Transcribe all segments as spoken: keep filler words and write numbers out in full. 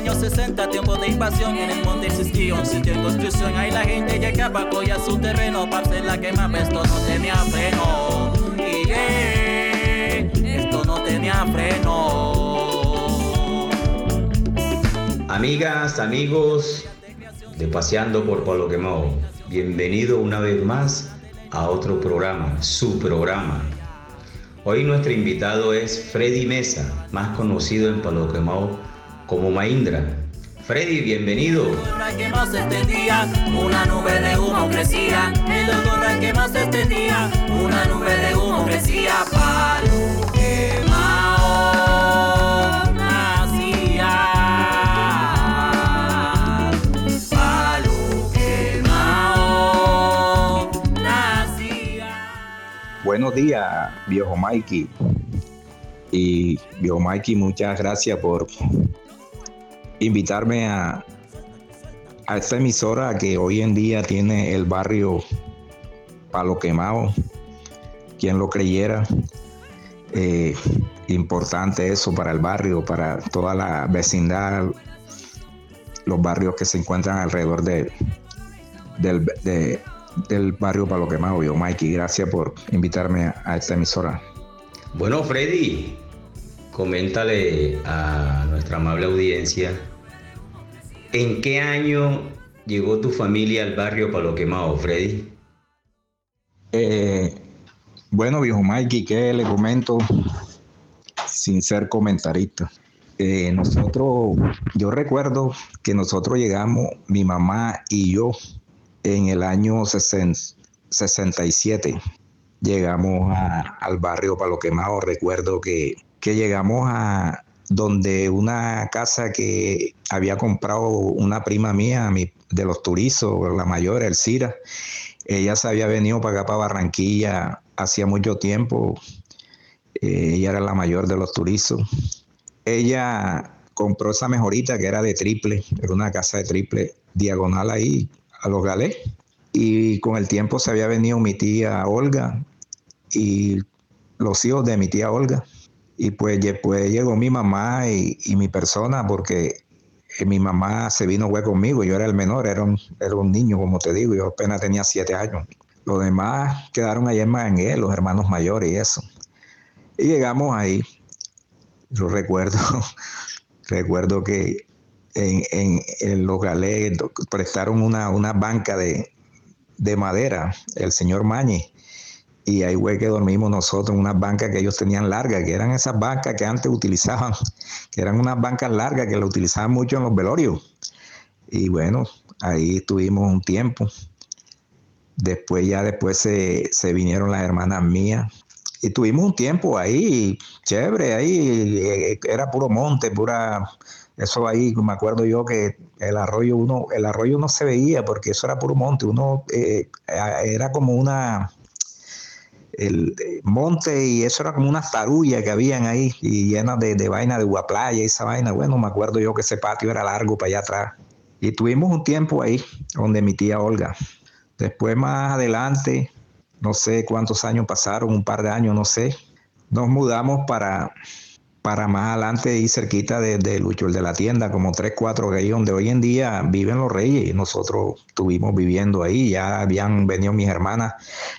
años sesenta, tiempo de invasión. En el monte existió un sitio de construcción. Ahí la gente llegaba a coger su terreno. Parcela que más esto no tenía freno. Y yeah, esto no tenía freno. Amigas, amigos de Paseando por Palo Quemao, bienvenido una vez más a otro programa, su programa. Hoy nuestro invitado es Freddy Mesa, más conocido en Palo Quemao como Maindra. Freddy, bienvenido. Buenos días, viejo Mikey. Y viejo Mikey, muchas gracias por invitarme a, a esta emisora que hoy en día tiene el barrio Palo Quemao. Quien lo creyera, eh, importante eso para el barrio, para toda la vecindad, los barrios que se encuentran alrededor de, del de, del barrio Palo Quemao. Yo, Mikey, gracias por invitarme a, a esta emisora. Bueno, Freddy, coméntale a nuestra amable audiencia, ¿en qué año llegó tu familia al barrio Palo Quemao, Freddy? Eh, bueno, viejo Mikey, ¿qué le comento? Sin ser comentarista. Eh, nosotros, yo recuerdo que nosotros llegamos, mi mamá y yo, en el año sesenta y siete llegamos a, al barrio Palo Quemao. Recuerdo que, que llegamos a donde una casa que había comprado una prima mía, mi, de los Turizos, la mayor, Elcira. Ella se había venido para acá, para Barranquilla, hacía mucho tiempo. Eh, ella era la mayor de los Turizos. Ella compró esa mejorita que era de triple, era una casa de triple, diagonal ahí, a los Galés, y con el tiempo se había venido mi tía Olga y los hijos de mi tía Olga, y pues después llegó mi mamá y, y mi persona, porque mi mamá se vino güey conmigo. Yo era el menor, era un, era un niño, como te digo, yo apenas tenía siete años. Los demás quedaron allá en Mañé, los hermanos mayores y eso, y llegamos ahí. Yo recuerdo recuerdo que En, en, en los Galés prestaron una, una banca de, de madera, el señor Mañe, y ahí fue que dormimos nosotros en unas bancas que ellos tenían largas, que eran esas bancas que antes utilizaban, que eran unas bancas largas que las utilizaban mucho en los velorios. Y bueno, ahí estuvimos un tiempo. Después ya después se, se vinieron las hermanas mías. Y tuvimos un tiempo ahí, chévere, ahí era puro monte, pura... Eso ahí, me acuerdo yo que el arroyo uno, el arroyo no se veía porque eso era puro monte. Uno eh, era como una el monte y eso era como unas tarullas que habían ahí y llenas de, de vaina de guaplaya y esa vaina. Bueno, me acuerdo yo que ese patio era largo para allá atrás. Y tuvimos un tiempo ahí donde mi tía Olga. Después más adelante, no sé cuántos años pasaron, un par de años, no sé. Nos mudamos para... para más adelante y cerquita de, de Lucho, el de la tienda, como tres, cuatro, ahí donde hoy en día viven los reyes, y nosotros estuvimos viviendo ahí. Ya habían venido mis hermanas,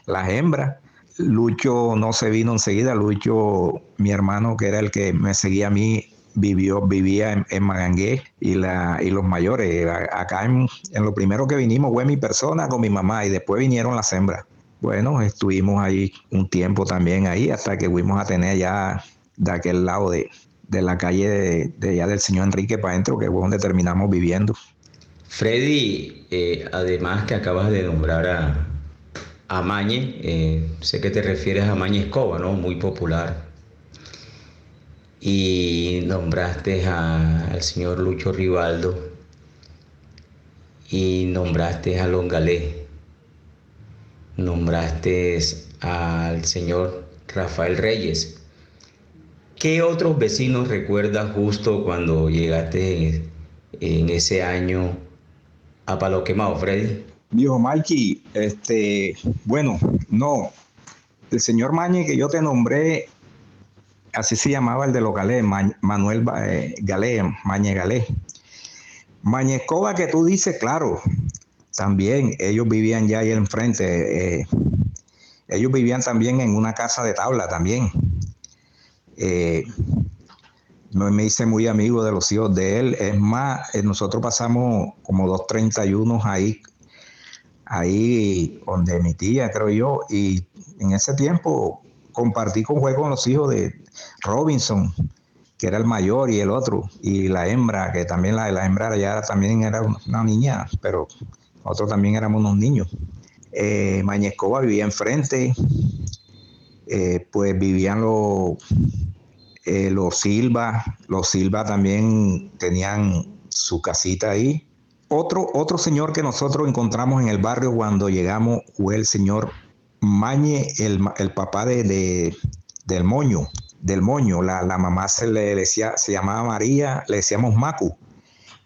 las hembras. Lucho no se vino enseguida. Lucho, mi hermano, que era el que me seguía a mí, vivió, vivía en, en Magangué, y, la, y los mayores. Acá en, en lo primero que vinimos fue mi persona con mi mamá, y después vinieron las hembras. Bueno, estuvimos ahí un tiempo también ahí, hasta que fuimos a tener ya... de aquel lado de, de la calle de, de ya del señor Enrique para adentro, que es donde terminamos viviendo. Freddy, eh, además que acabas de nombrar a, a Mañe, eh, sé que te refieres a Mañe Escoba, ¿no? Muy popular. Y nombraste a, al señor Lucho Rivaldo y nombraste a Los Galés, nombraste al señor Rafael Reyes. ¿Qué otros vecinos recuerdas justo cuando llegaste en ese año a Palo Quemao, Freddy? Viejo Mikey, este, bueno, no. El señor Mañe que yo te nombré, así se llamaba el de los Galés, Ma- Manuel eh, Galé, Mañe Galé. Mañe Escoba, que tú dices, claro, también ellos vivían ya ahí enfrente. Eh, ellos vivían también en una casa de tabla también. Eh, me hice muy amigo de los hijos de él. Es más, eh, nosotros pasamos como dos treinta y unos ahí, ahí donde mi tía, creo yo, y en ese tiempo compartí con juego con los hijos de Robinson, que era el mayor, y el otro, y la hembra, que también la, la hembra ya era, también era una niña, pero nosotros también éramos unos niños. Eh, Mañe Escoba vivía enfrente, eh, pues vivían los eh, los Silva, los Silva también tenían su casita ahí. Otro, otro señor que nosotros encontramos en el barrio cuando llegamos fue el señor Mañe, el, el papá de, de, del Moño. del Moño, la, la mamá se le, le decía, se llamaba María, le decíamos Macu.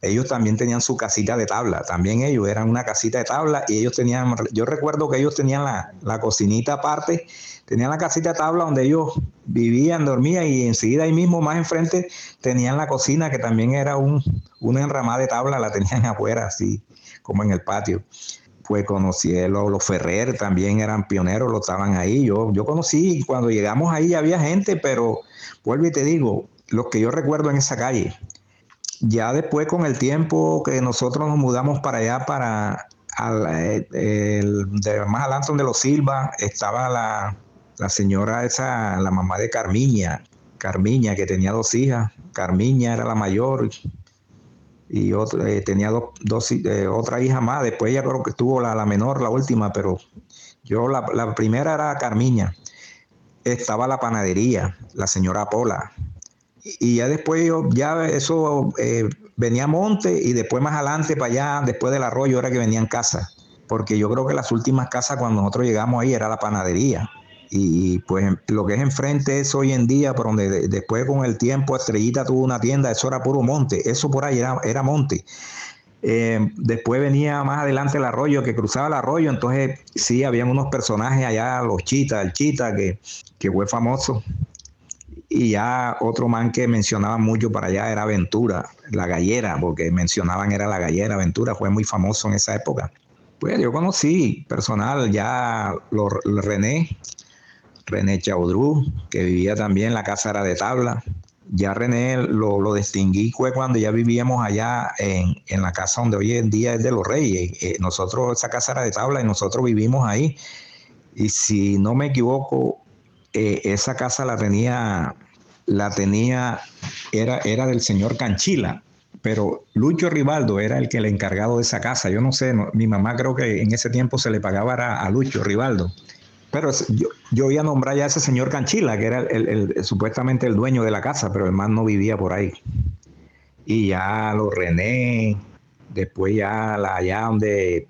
Ellos también tenían su casita de tabla, también ellos eran una casita de tabla, y ellos tenían, yo recuerdo que ellos tenían la, la cocinita aparte, tenían la casita de tabla donde ellos vivían, dormían, y enseguida ahí mismo, más enfrente, tenían la cocina, que también era un, una enramada de tabla, la tenían afuera, así como en el patio. Pues conocí a los, los Ferrer, también eran pioneros, lo estaban ahí. Yo, yo conocí, cuando llegamos ahí había gente, pero vuelvo y te digo, los que yo recuerdo en esa calle. Ya después, con el tiempo que nosotros nos mudamos para allá, para al, el, el, de, más adelante donde los Silva, estaba la, la señora esa, la mamá de Carmiña, Carmiña, que tenía dos hijas. Carmiña era la mayor, y otro, eh, tenía dos, dos eh, otra hija más. Después ella creo que tuvo la, la menor, la última, pero yo la, la primera era Carmiña. Estaba la panadería, la señora Pola, y, y ya después yo, ya eso eh, venía monte, y después más adelante para allá, después del arroyo, era que venían casas, porque yo creo que las últimas casas cuando nosotros llegamos ahí era la panadería. Y pues lo que es enfrente es hoy en día, por donde de, después con el tiempo Estrellita tuvo una tienda, eso era puro monte, eso por ahí era, era monte. Eh, después venía más adelante el arroyo, que cruzaba el arroyo, entonces sí, habían unos personajes allá, los Chita, el Chita, que, que fue famoso. Y ya otro man que mencionaban mucho para allá era Ventura, La Gallera, porque mencionaban era La Gallera, Ventura, fue muy famoso en esa época. Pues yo conocí personal ya los, los René, René Chaudru, que vivía también, la casa era de tabla. Ya René lo, lo distinguí fue cuando ya vivíamos allá en, en la casa donde hoy en día es de los Reyes. Eh, nosotros, esa casa era de tabla y nosotros vivimos ahí. Y si no me equivoco, eh, esa casa la tenía, la tenía, era, era del señor Canchila, pero Lucho Rivaldo era el que el encargado de esa casa. Yo no sé, no, mi mamá creo que en ese tiempo se le pagaba a, a Lucho Rivaldo. Pero yo, yo voy a nombrar ya a ese señor Canchila, que era el, el, el, supuestamente el dueño de la casa, pero el man no vivía por ahí. Y ya los René, después ya la, allá donde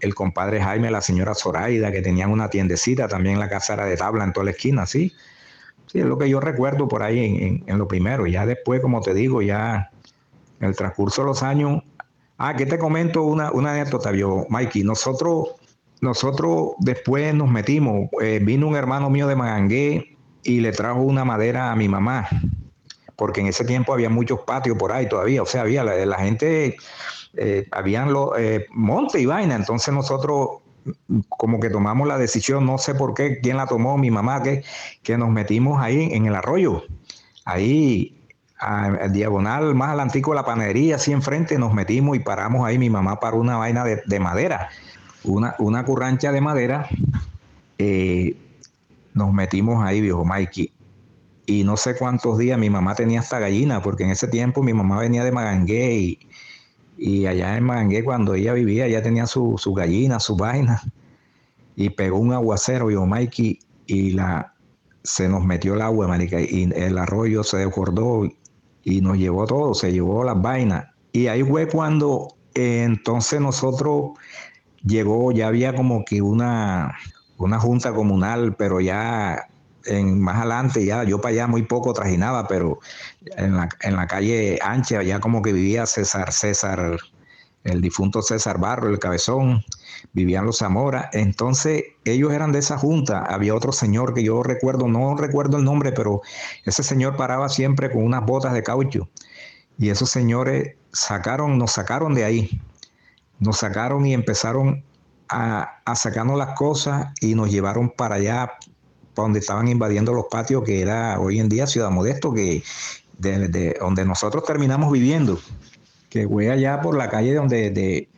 el compadre Jaime, la señora Zoraida, que tenían una tiendecita, también la casa era de tabla en toda la esquina, ¿sí? Sí, es lo que yo recuerdo por ahí en, en, en lo primero. Ya después, como te digo, ya en el transcurso de los años... Ah, que te comento una, una anécdota, yo, Mikey, nosotros... Nosotros después nos metimos, eh, vino un hermano mío de Magangué y le trajo una madera a mi mamá, porque en ese tiempo había muchos patios por ahí todavía, o sea, había la, la gente, eh, habían los eh, monte y vaina, entonces nosotros como que tomamos la decisión, no sé por qué, quién la tomó, mi mamá, que, que nos metimos ahí en el arroyo, ahí a, a diagonal, más adelantico de la panadería, así enfrente, nos metimos y paramos ahí, mi mamá paró una vaina de, de madera, Una, una currancha de madera, eh, nos metimos ahí, viejo Mikey. Y no sé cuántos días, mi mamá tenía hasta gallina, porque en ese tiempo mi mamá venía de Magangué y, y allá en Magangué, cuando ella vivía, ya tenía su, su gallina, su vaina. Y pegó un aguacero, viejo Mikey, y la, se nos metió el agua, marica, y el arroyo se desbordó y nos llevó todo, se llevó las vainas. Y ahí fue cuando eh, entonces nosotros... Llegó, ya había como que una, una junta comunal, pero ya en más adelante, ya yo para allá muy poco trajinaba, pero en la, en la calle ancha, ya como que vivía César, César, el difunto César Barro, el cabezón, vivían los Zamora. Entonces ellos eran de esa junta. Había otro señor que yo recuerdo, no recuerdo el nombre, pero ese señor paraba siempre con unas botas de caucho. Y esos señores sacaron, nos sacaron de ahí. Nos sacaron y empezaron a, a sacarnos las cosas y nos llevaron para allá, para donde estaban invadiendo los patios, que era hoy en día Ciudad Modesto, que de, de donde nosotros terminamos viviendo, que fue allá por la calle donde de,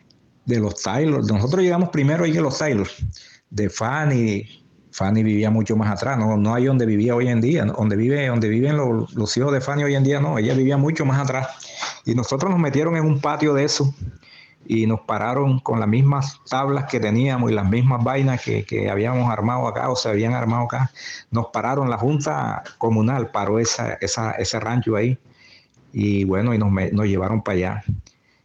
de los Taylor. Nosotros llegamos primero ahí que los Taylor, de Fanny. Fanny vivía mucho más atrás, no, no hay donde vivía hoy en día, donde, vive, donde viven los, los hijos de Fanny hoy en día, no, ella vivía mucho más atrás. Y nosotros nos metieron en un patio de eso y nos pararon con las mismas tablas que teníamos y las mismas vainas que, que habíamos armado acá o se habían armado acá. Nos pararon, la Junta Comunal paró esa, esa, ese rancho ahí y bueno, y nos, nos llevaron para allá.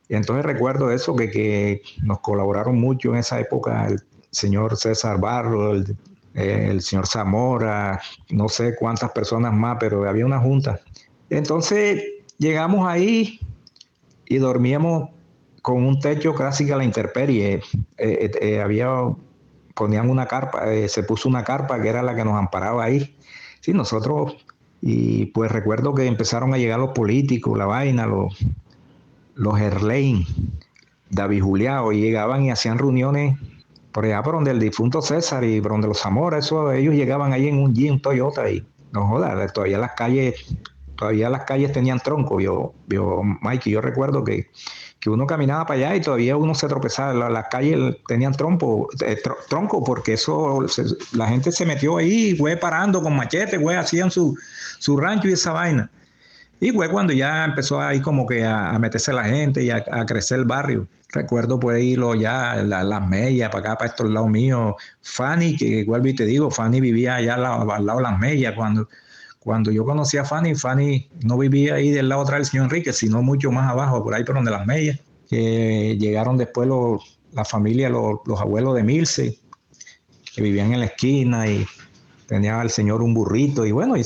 Y entonces recuerdo eso, que, que nos colaboraron mucho en esa época el señor César Barro, el el señor Zamora, no sé cuántas personas más, pero había una junta. Entonces llegamos ahí y dormíamos con un techo casi a la intemperie. Eh, eh, eh, había, ponían una carpa, eh, se puso una carpa que era la que nos amparaba ahí. Sí, nosotros, y pues recuerdo que empezaron a llegar los políticos, la vaina, los, los Erlein, David Juliado, y llegaban y hacían reuniones por allá por donde el difunto César y por donde los Zamora, eso, ellos llegaban ahí en un Jeep, un Toyota, y no jodas, todavía las calles, todavía las calles tenían tronco. Yo, yo Mikey, yo recuerdo que, que uno caminaba para allá y todavía uno se tropezaba, las, las calles tenían trompo, eh, tr- tronco, porque eso, se, la gente se metió ahí, güey, parando con machete, güey, hacían su, su rancho y esa vaina. Y güey, cuando ya empezó ahí como que a, a meterse la gente y a, a crecer el barrio. Recuerdo pues irlo ya, las la mellas, para acá, para estos lados míos. Fanny, que igual te digo, Fanny vivía allá al lado, al lado de las mellas. Cuando, cuando yo conocí a Fanny, Fanny no vivía ahí del lado atrás del señor Enrique, sino mucho más abajo, por ahí por donde las mellas. Eh, llegaron después los, la familia, los, los abuelos de Milce, que vivían en la esquina y tenía al señor un burrito y bueno, y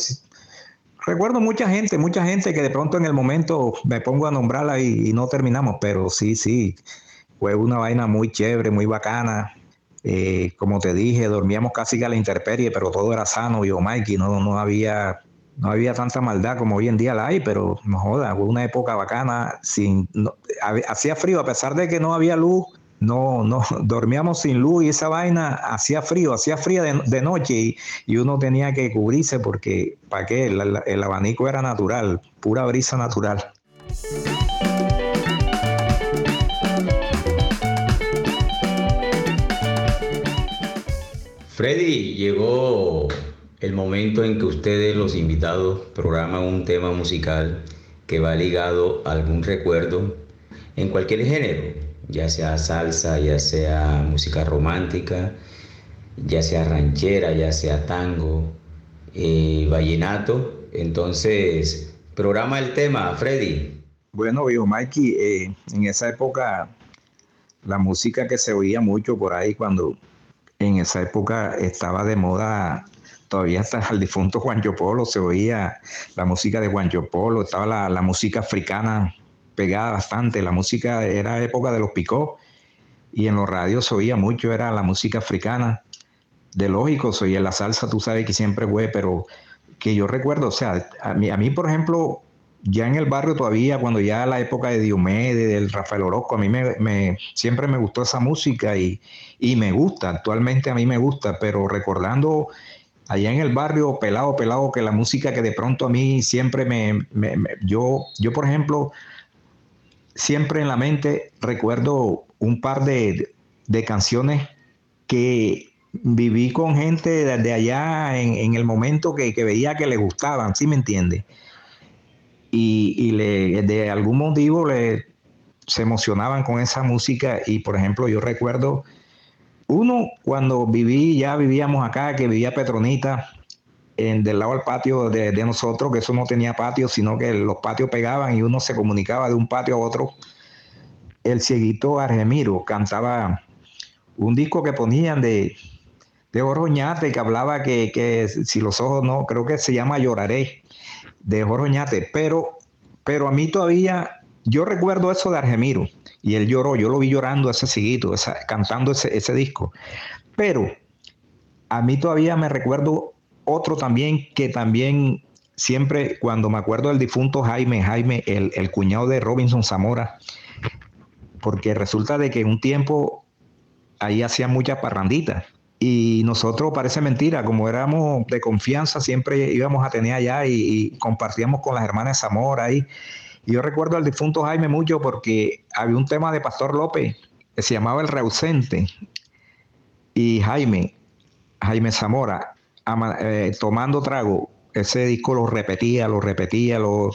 recuerdo mucha gente, mucha gente que de pronto en el momento me pongo a nombrarla y, y no terminamos, pero sí, sí, fue una vaina muy chévere, muy bacana. Eh, como te dije, dormíamos casi que a la intemperie, pero todo era sano, yo, Mikey, no, no, había, no había tanta maldad como hoy en día la hay, pero no joda, fue una época bacana, sin, no, hacía frío, a pesar de que no había luz, no, no, dormíamos sin luz y esa vaina hacía frío, hacía fría de, de noche y, y uno tenía que cubrirse porque, ¿para qué? La, la, el abanico era natural, pura brisa natural. Freddy, llegó el momento en que ustedes, los invitados, programan un tema musical que va ligado a algún recuerdo en cualquier género, ya sea salsa, ya sea música romántica, ya sea ranchera, ya sea tango, eh, vallenato. Entonces, programa el tema, Freddy. Bueno, yo, Mikey, eh, en esa época, la música que se oía mucho por ahí, cuando en esa época estaba de moda, todavía hasta el difunto Juancho Polo, se oía la música de Juancho Polo, estaba la, la música africana, pegada bastante, la música era época de los picó y en los radios se oía mucho, era la música africana, de lógico, se oía la salsa, tú sabes que siempre fue, pero que yo recuerdo, o sea, a mí, a mí por ejemplo, ya en el barrio todavía, cuando ya la época de Diomedes, del Rafael Orozco, a mí me, me, siempre me gustó esa música y, y me gusta, actualmente a mí me gusta, pero recordando allá en el barrio, pelado, pelado, que la música que de pronto a mí siempre me, me, me yo, yo por ejemplo, siempre en la mente recuerdo un par de, de canciones que viví con gente de, de allá en, en el momento que, que veía que les gustaban, ¿sí me entiende? Y, y le, de algún motivo le, se emocionaban con esa música y, por ejemplo, yo recuerdo uno cuando viví, ya vivíamos acá, que vivía Petronita, en, del lado del patio de, de nosotros, que eso no tenía patio, sino que los patios pegaban y uno se comunicaba de un patio a otro. El cieguito Argemiro cantaba un disco que ponían de, de Jorge Oñate, que hablaba que, que si los ojos no, creo que se llama Lloraré, de Jorge Oñate, pero, pero a mí todavía, yo recuerdo eso de Argemiro, y él lloró, yo lo vi llorando a ese cieguito, esa, cantando ese, ese disco, pero a mí todavía me recuerdo otro también que también siempre cuando me acuerdo del difunto Jaime, Jaime, el, el cuñado de Robinson Zamora, porque resulta de que un tiempo ahí hacían muchas parranditas y nosotros, parece mentira, como éramos de confianza, siempre íbamos a tener allá y, y compartíamos con las hermanas Zamora ahí. Y yo recuerdo al difunto Jaime mucho porque había un tema de Pastor López que se llamaba El Reausente, y Jaime, Jaime Zamora, ama, eh, tomando trago, ese disco lo repetía, lo repetía, lo,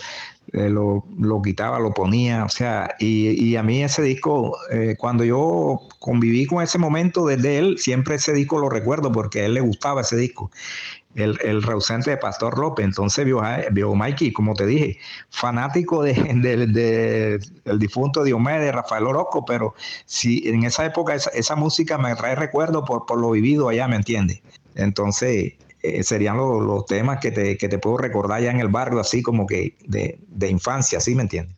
eh, lo, lo quitaba, lo ponía, o sea, y, y a mí ese disco, eh, cuando yo conviví con ese momento desde él, siempre ese disco lo recuerdo porque a él le gustaba ese disco, el, el Reausente de Pastor López. Entonces vio, vio Mikey, como te dije, fanático de, de, de, de, del difunto Diomedes, de Rafael Orozco, pero si en esa época esa, esa música me trae recuerdo por, por lo vivido allá, ¿me entiendes? Entonces... Eh, serían lo, los temas que te, que te puedo recordar ya en el barrio, así como que de, de infancia, ¿sí me entiendes?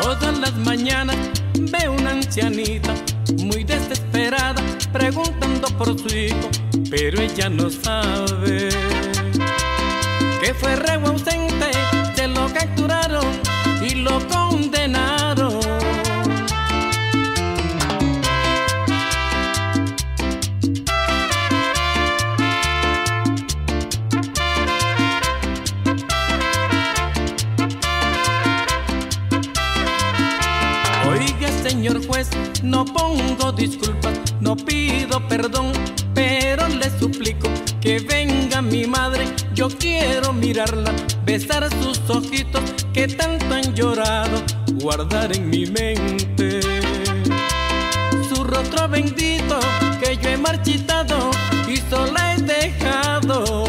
Todas las mañanas veo una ancianita muy desesperada preguntando por su hijo, pero ella no sabe que fue reausente, se lo capturaron y lo condenaron. Señor juez, no pongo disculpas, no pido perdón, pero le suplico que venga mi madre, yo quiero mirarla, besar sus ojitos que tanto han llorado, guardar en mi mente su rostro bendito que yo he marchitado y sola he dejado.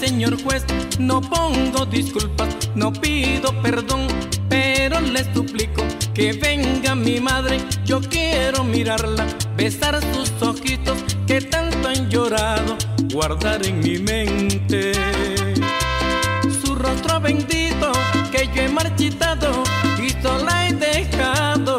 Señor juez, no pongo disculpas, no pido perdón, pero le suplico que venga mi madre, yo quiero mirarla, besar sus ojitos que tanto han llorado, guardar en mi mente su rostro bendito que yo he marchitado y sola he dejado.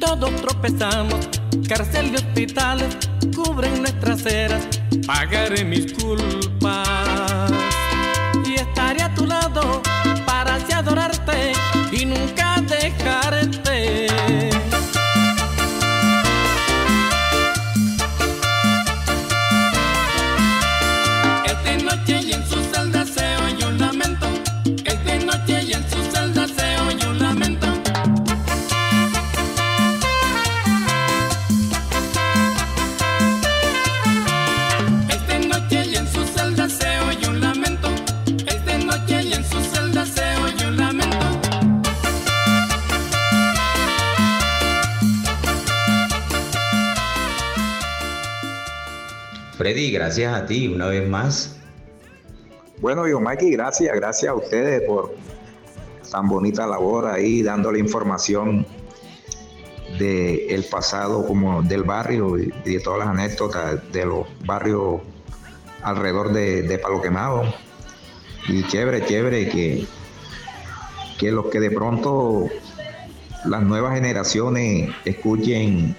Todos tropezamos, cárcel y hospitales cubren nuestras eras. Pagaré mis culpas y estaré a tu lado para así adorarte y nunca dejarte. Esta noche y en su celda se oye un lamento. Esta noche y en su celda se oye un lamento. Freddy, gracias a ti una vez más. Bueno, yo, Mikey, gracias, gracias a ustedes por tan bonita labor ahí, dando la información del pasado como del barrio y de todas las anécdotas de los barrios alrededor de, de Palo Quemado. Y chévere, chévere que, que los que de pronto las nuevas generaciones escuchen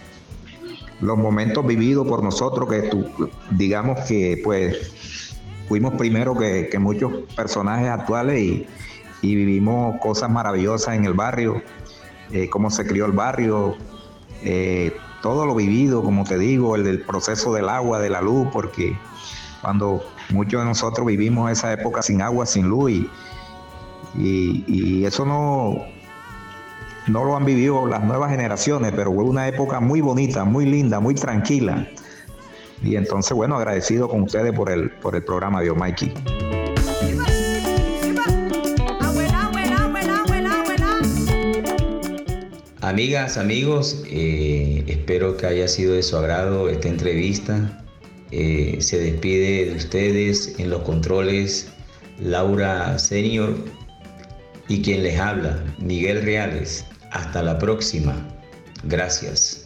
los momentos vividos por nosotros, que tú, digamos que pues fuimos primero que, que muchos personajes actuales y, y vivimos cosas maravillosas en el barrio, eh, cómo se crió el barrio, eh, todo lo vivido, como te digo, el del proceso del agua, de la luz, porque cuando muchos de nosotros vivimos esa época sin agua, sin luz, y, y, y eso no, no lo han vivido las nuevas generaciones, pero fue una época muy bonita, muy linda, muy tranquila. Y entonces, bueno, agradecido con ustedes por el, por el programa de Mikey. Amigas, amigos, eh, espero que haya sido de su agrado esta entrevista. Eh, se despide de ustedes en los controles Laura Senior y quien les habla, Miguel Reales. Hasta la próxima. Gracias.